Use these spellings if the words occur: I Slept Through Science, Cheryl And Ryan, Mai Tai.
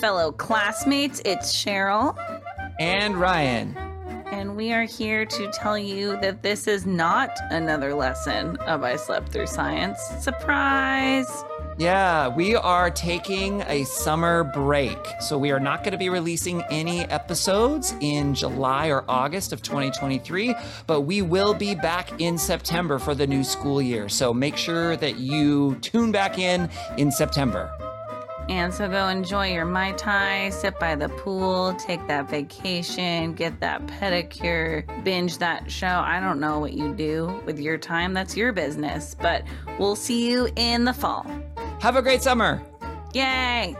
fellow classmates. It's Cheryl and Ryan. And we are here to tell you that this is not another lesson of I Slept Through Science. Surprise! Yeah, we are taking a summer break. So we are not going to be releasing any episodes in July or August of 2023, but we will be back in September for the new school year. So make sure that you tune back in September. And so go enjoy your Mai Tai, sit by the pool, take that vacation, get that pedicure, binge that show. I don't know what you do with your time. That's your business, but we'll see you in the fall. Have a great summer. Yay.